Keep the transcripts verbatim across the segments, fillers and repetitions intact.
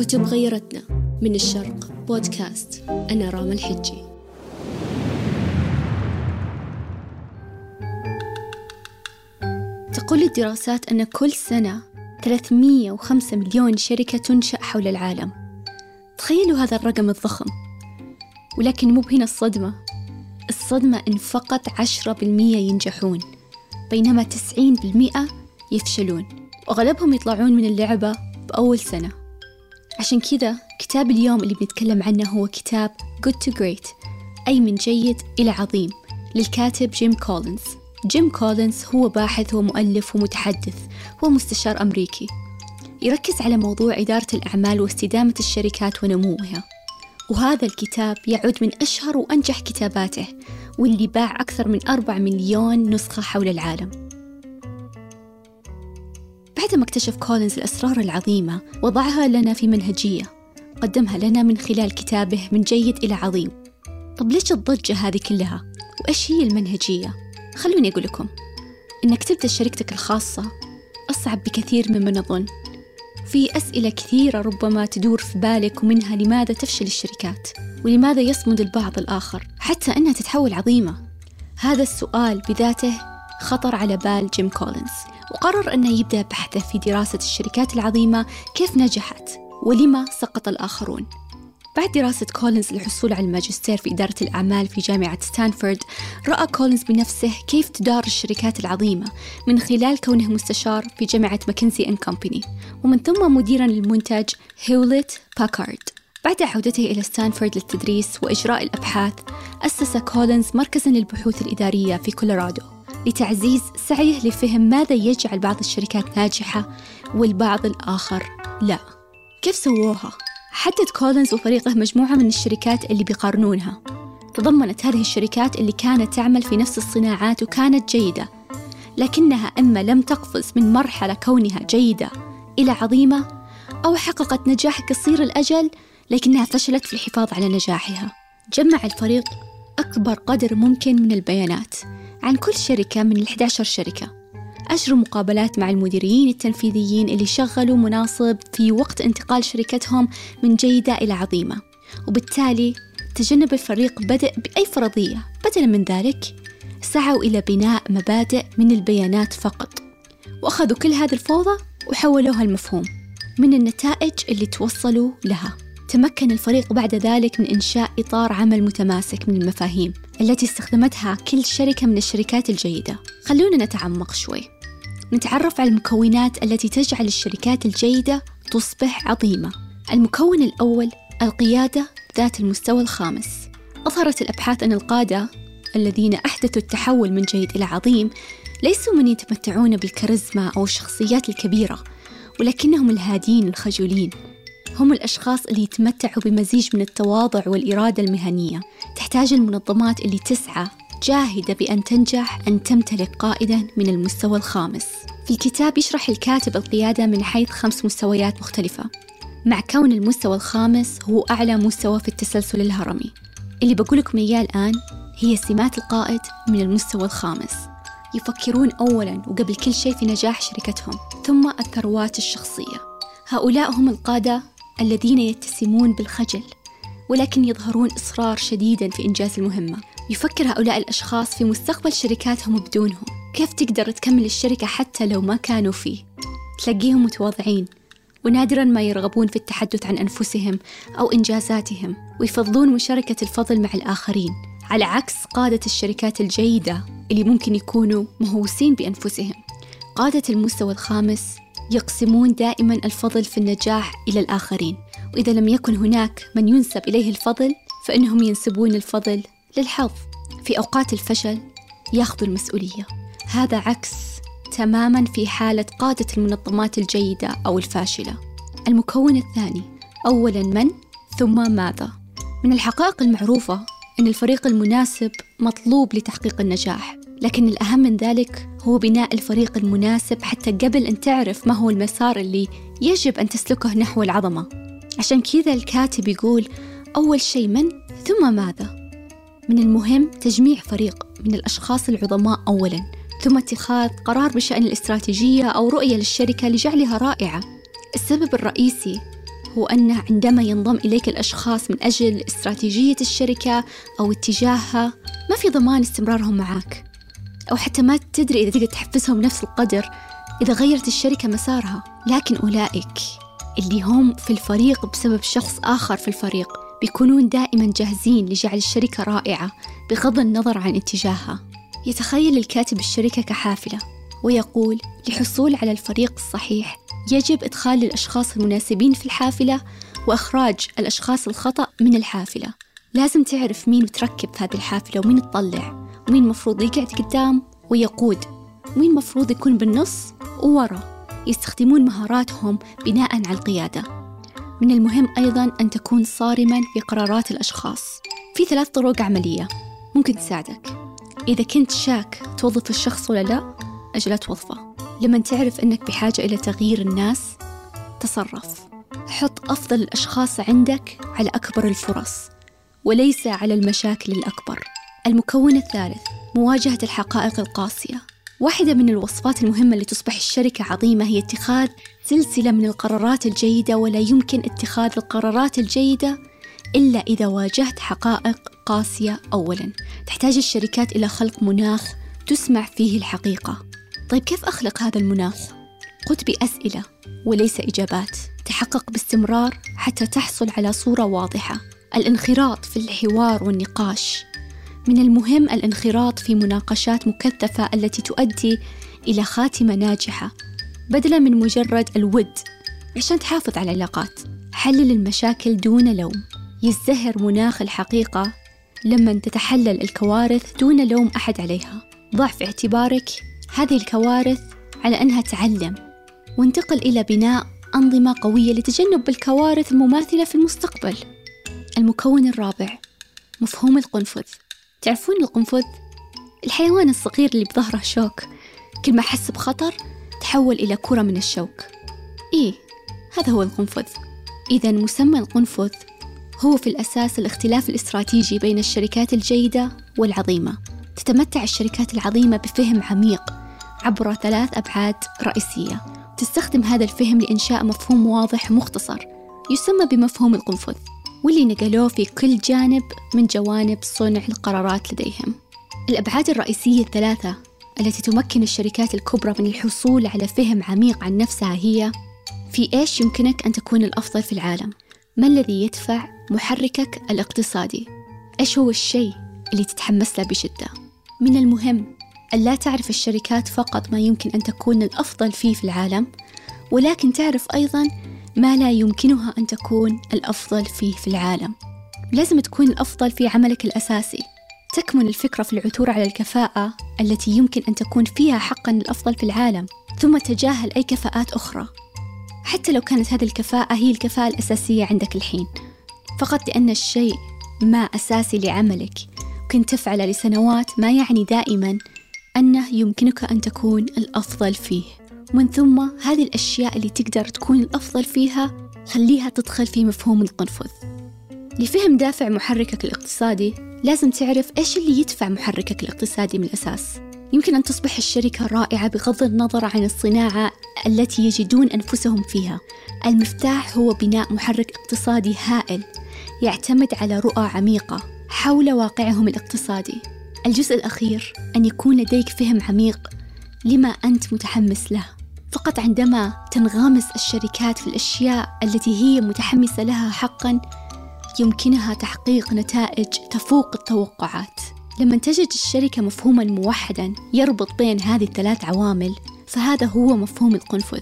كتب غيرتنا من الشرق بودكاست. أنا راما الحجي. تقول الدراسات أن كل سنة ثلاثمئة وخمسة مليون شركة تنشأ حول العالم. تخيلوا هذا الرقم الضخم. ولكن مو بهنا الصدمة الصدمة إن فقط عشرة بالمئة ينجحون، بينما تسعين بالمئة يفشلون، وأغلبهم يطلعون من اللعبة بأول سنة. عشان كذا كتاب اليوم اللي بنتكلم عنه هو كتاب Good to Great، أي من جيد إلى عظيم، للكاتب جيم كولينز. جيم كولينز هو باحث ومؤلف ومتحدث ومستشار أمريكي، يركز على موضوع إدارة الأعمال واستدامة الشركات ونموها. وهذا الكتاب يعد من أشهر وأنجح كتاباته، واللي باع أكثر من أربعة مليون نسخة حول العالم. بعدما اكتشف كولينز الأسرار العظيمة وضعها لنا في منهجية قدمها لنا من خلال كتابه من جيد إلى عظيم. طب ليش الضجة هذه كلها؟ وإيش هي المنهجية؟ خلوني أقول لكم، إنك تبدأ شركتك الخاصة أصعب بكثير مما نظن. في أسئلة كثيرة ربما تدور في بالك، ومنها لماذا تفشل الشركات؟ ولماذا يصمد البعض الآخر حتى أنها تتحول عظيمة؟ هذا السؤال بذاته خطر على بال جيم كولينز، وقرر أنه يبدأ بحثه في دراسة الشركات العظيمة، كيف نجحت ولما سقط الآخرون. بعد دراسة كولينز للحصول على الماجستير في إدارة الأعمال في جامعة ستانفورد، رأى كولينز بنفسه كيف تدار الشركات العظيمة من خلال كونه مستشار في جامعة ماكنزي أند كومباني، ومن ثم مديراً للمنتج هيولت باكارد. بعد عودته إلى ستانفورد للتدريس وإجراء الأبحاث، أسس كولينز مركزاً للبحوث الإدارية في كولورادو لتعزيز سعيه لفهم ماذا يجعل بعض الشركات ناجحة والبعض الآخر لا. كيف سووها؟ حدد كولينز وفريقه مجموعة من الشركات اللي بيقارنونها. تضمنت هذه الشركات اللي كانت تعمل في نفس الصناعات وكانت جيدة، لكنها إما لم تقفز من مرحلة كونها جيدة إلى عظيمة، أو حققت نجاح قصير الأجل لكنها فشلت في الحفاظ على نجاحها. جمع الفريق أكبر قدر ممكن من البيانات عن كل شركة من إحدى عشرة شركة. أجروا مقابلات مع المديرين التنفيذيين اللي شغلوا مناصب في وقت انتقال شركتهم من جيدة إلى عظيمة، وبالتالي تجنب الفريق بدء بأي فرضية. بدلا من ذلك سعوا إلى بناء مبادئ من البيانات فقط، وأخذوا كل هذه الفوضى وحولوها لمفهوم من النتائج اللي توصلوا لها. تمكن الفريق بعد ذلك من إنشاء إطار عمل متماسك من المفاهيم التي استخدمتها كل شركة من الشركات الجيدة. خلونا نتعمق شوي، نتعرف على المكونات التي تجعل الشركات الجيدة تصبح عظيمة. المكون الأول، القيادة ذات المستوى الخامس. أظهرت الأبحاث أن القادة الذين أحدثوا التحول من جيد إلى عظيم ليسوا من يتمتعون بالكاريزما أو الشخصيات الكبيرة، ولكنهم الهادين الخجولين. هم الأشخاص اللي يتمتعوا بمزيج من التواضع والإرادة المهنية. تحتاج المنظمات اللي تسعى جاهدة بأن تنجح أن تمتلك قائداً من المستوى الخامس. في الكتاب يشرح الكاتب القيادة من حيث خمس مستويات مختلفة، مع كون المستوى الخامس هو أعلى مستوى في التسلسل الهرمي. اللي بقولكم إياه الآن هي سمات القائد من المستوى الخامس. يفكرون أولاً وقبل كل شيء في نجاح شركتهم، ثم الثروات الشخصية. هؤلاء هم القادة الذين يتسمون بالخجل، ولكن يظهرون إصرار شديداً في إنجاز المهمة. يفكر هؤلاء الأشخاص في مستقبل شركاتهم بدونهم، كيف تقدر تكمل الشركة حتى لو ما كانوا فيه. تلاقيهم متواضعين، ونادراً ما يرغبون في التحدث عن أنفسهم أو إنجازاتهم، ويفضلون مشاركة الفضل مع الآخرين، على عكس قادة الشركات الجيدة اللي ممكن يكونوا مهووسين بأنفسهم. قادة المستوى الخامس يقسمون دائماً الفضل في النجاح إلى الآخرين، وإذا لم يكن هناك من ينسب إليه الفضل فإنهم ينسبون الفضل للحظ. في أوقات الفشل يأخذوا المسؤولية. هذا عكس تماماً في حالة قادة المنظمات الجيدة أو الفاشلة. المكون الثاني، أولاً من ثم ماذا. من الحقائق المعروفة أن الفريق المناسب مطلوب لتحقيق النجاح، لكن الأهم من ذلك هو بناء الفريق المناسب حتى قبل أن تعرف ما هو المسار اللي يجب أن تسلكه نحو العظمة. عشان كذا الكاتب يقول أول شيء من ثم ماذا. من المهم تجميع فريق من الأشخاص العظماء أولاً، ثم اتخاذ قرار بشأن الاستراتيجية أو رؤية للشركة لجعلها رائعة. السبب الرئيسي هو أنه عندما ينضم إليك الأشخاص من أجل استراتيجية الشركة أو اتجاهها، ما في ضمان استمرارهم معك، أو حتى ما تدري إذا تقدر تحفزهم نفس القدر إذا غيرت الشركة مسارها. لكن أولئك اللي هم في الفريق بسبب شخص آخر في الفريق بيكونون دائما جاهزين لجعل الشركة رائعة بغض النظر عن اتجاهها. يتخيل الكاتب الشركة كحافلة ويقول: للحصول على الفريق الصحيح يجب إدخال الأشخاص المناسبين في الحافلة وإخراج الأشخاص الخطأ من الحافلة. لازم تعرف مين بتركب في هذه الحافلة ومين تطلع، ومين مفروض يقعد قدام ويقود، ومين مفروض يكون بالنص وورا. يستخدمون مهاراتهم بناء على القيادة. من المهم أيضاً أن تكون صارماً في قرارات الأشخاص. في ثلاث طرق عملية ممكن تساعدك. إذا كنت شاك توظف الشخص ولا لا، أجل لا توظفه. لما تعرف أنك بحاجة إلى تغيير الناس، تصرف. حط أفضل الأشخاص عندك على أكبر الفرص وليس على المشاكل الأكبر. المكون الثالث: مواجهة الحقائق القاسية. واحدة من الوصفات المهمة اللي تصبح الشركة عظيمة هي اتخاذ سلسلة من القرارات الجيدة، ولا يمكن اتخاذ القرارات الجيدة إلا إذا واجهت حقائق قاسية. أولاً، تحتاج الشركات إلى خلق مناخ تسمع فيه الحقيقة. طيب كيف أخلق هذا المناخ؟ قد بأسئلة وليس إجابات، تحقق باستمرار حتى تحصل على صورة واضحة. الانخراط في الحوار والنقاش. من المهم الانخراط في مناقشات مكثفة التي تؤدي إلى خاتمة ناجحة بدلاً من مجرد الود، عشان تحافظ على العلاقات. حلل المشاكل دون لوم. يزدهر مناخ الحقيقة لما تتحلل الكوارث دون لوم أحد عليها. ضع في اعتبارك هذه الكوارث على أنها تعلم، وانتقل إلى بناء أنظمة قوية لتجنب الكوارث المماثلة في المستقبل. المكون الرابع: مفهوم القنفذ. تعرفون القنفذ؟ الحيوان الصغير اللي بظهره شوك، كل ما حس بخطر تحول إلى كرة من الشوك. إيه، هذا هو القنفذ. إذا مسمى القنفذ هو في الأساس الاختلاف الاستراتيجي بين الشركات الجيدة والعظيمة. تتمتع الشركات العظيمة بفهم عميق عبر ثلاث أبعاد رئيسية. تستخدم هذا الفهم لإنشاء مفهوم واضح مختصر يسمى بمفهوم القنفذ، واللي نقلوه في كل جانب من جوانب صنع القرارات لديهم. الأبعاد الرئيسية الثلاثة التي تمكن الشركات الكبرى من الحصول على فهم عميق عن نفسها هي: في إيش يمكنك أن تكون الأفضل في العالم؟ ما الذي يدفع محركك الاقتصادي؟ إيش هو الشيء اللي تتحمس له بشدة؟ من المهم ألا تعرف الشركات فقط ما يمكن أن تكون الأفضل فيه في العالم، ولكن تعرف أيضاً ما لا يمكنها أن تكون الأفضل فيه في العالم. لازم تكون الأفضل في عملك الأساسي. تكمن الفكرة في العثور على الكفاءة التي يمكن أن تكون فيها حقاً الأفضل في العالم، ثم تجاهل أي كفاءات أخرى حتى لو كانت هذه الكفاءة هي الكفاءة الأساسية عندك الحين. فقط لأن الشيء ما أساسي لعملك كنت تفعله لسنوات ما يعني دائماً أنه يمكنك أن تكون الأفضل فيه. ومن ثم هذه الأشياء اللي تقدر تكون الأفضل فيها خليها تدخل في مفهوم القنفذ. لفهم دافع محركك الاقتصادي، لازم تعرف إيش اللي يدفع محركك الاقتصادي من الأساس. يمكن أن تصبح الشركة رائعة بغض النظر عن الصناعة التي يجدون أنفسهم فيها. المفتاح هو بناء محرك اقتصادي هائل يعتمد على رؤى عميقة حول واقعهم الاقتصادي. الجزء الأخير أن يكون لديك فهم عميق لما أنت متحمس له. فقط عندما تنغمس الشركات في الأشياء التي هي متحمسة لها حقاً يمكنها تحقيق نتائج تفوق التوقعات. لما تجد الشركة مفهوماً موحداً يربط بين هذه الثلاث عوامل، فهذا هو مفهوم القنفذ.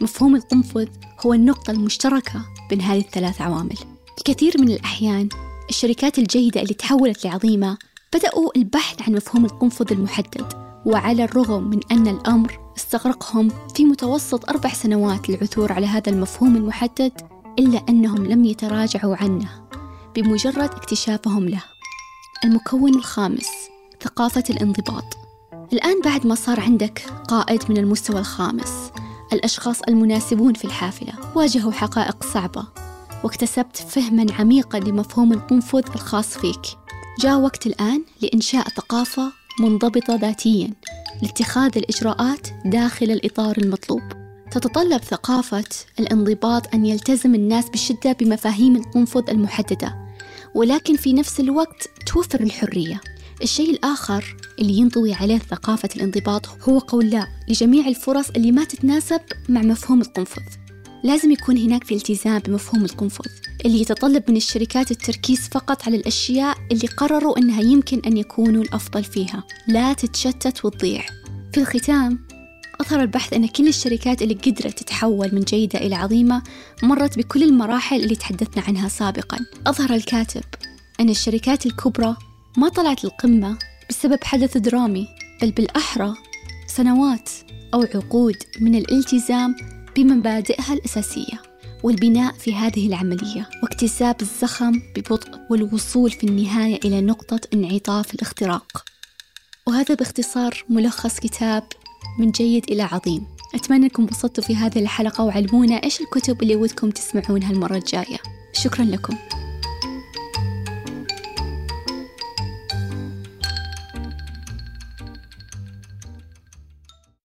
مفهوم القنفذ هو النقطة المشتركة بين هذه الثلاث عوامل. الكثير من الأحيان الشركات الجيدة اللي تحولت لعظيمة بدأوا البحث عن مفهوم القنفذ المحدد، وعلى الرغم من أن الأمر استغرقهم في متوسط أربع سنوات للعثور على هذا المفهوم المحدد، إلا أنهم لم يتراجعوا عنه بمجرد اكتشافهم له. المكون الخامس: ثقافة الانضباط. الآن بعد ما صار عندك قائد من المستوى الخامس، الأشخاص المناسبون في الحافلة واجهوا حقائق صعبة، واكتسبت فهماً عميقاً لمفهوم القنفذ الخاص فيك، جاء وقت الآن لإنشاء ثقافة منضبطة ذاتياً لاتخاذ الإجراءات داخل الإطار المطلوب. تتطلب ثقافة الانضباط أن يلتزم الناس بشدة بمفاهيم القنفذ المحددة، ولكن في نفس الوقت توفر الحرية. الشيء الآخر اللي ينطوي عليه ثقافة الانضباط هو قول لا لجميع الفرص اللي ما تتناسب مع مفهوم القنفذ. لازم يكون هناك في التزام بمفهوم القنفذ اللي يتطلب من الشركات التركيز فقط على الأشياء اللي قرروا أنها يمكن أن يكونوا الأفضل فيها، لا تتشتت وتضيع. في الختام، أظهر البحث أن كل الشركات اللي قدرت تتحول من جيدة إلى عظيمة مرت بكل المراحل اللي تحدثنا عنها سابقاً. أظهر الكاتب أن الشركات الكبرى ما طلعت القمة بسبب حدث درامي، بل بالأحرى سنوات أو عقود من الالتزام بمبادئها الأساسية، والبناء في هذه العملية واكتساب الزخم ببطء، والوصول في النهاية إلى نقطة انعطاف الاختراق. وهذا باختصار ملخص كتاب من جيد إلى عظيم. أتمنى أنكم انبسطتوا في هذه الحلقة، وعلمونا إيش الكتب اللي ودكم تسمعونها المرة الجاية. شكرا لكم.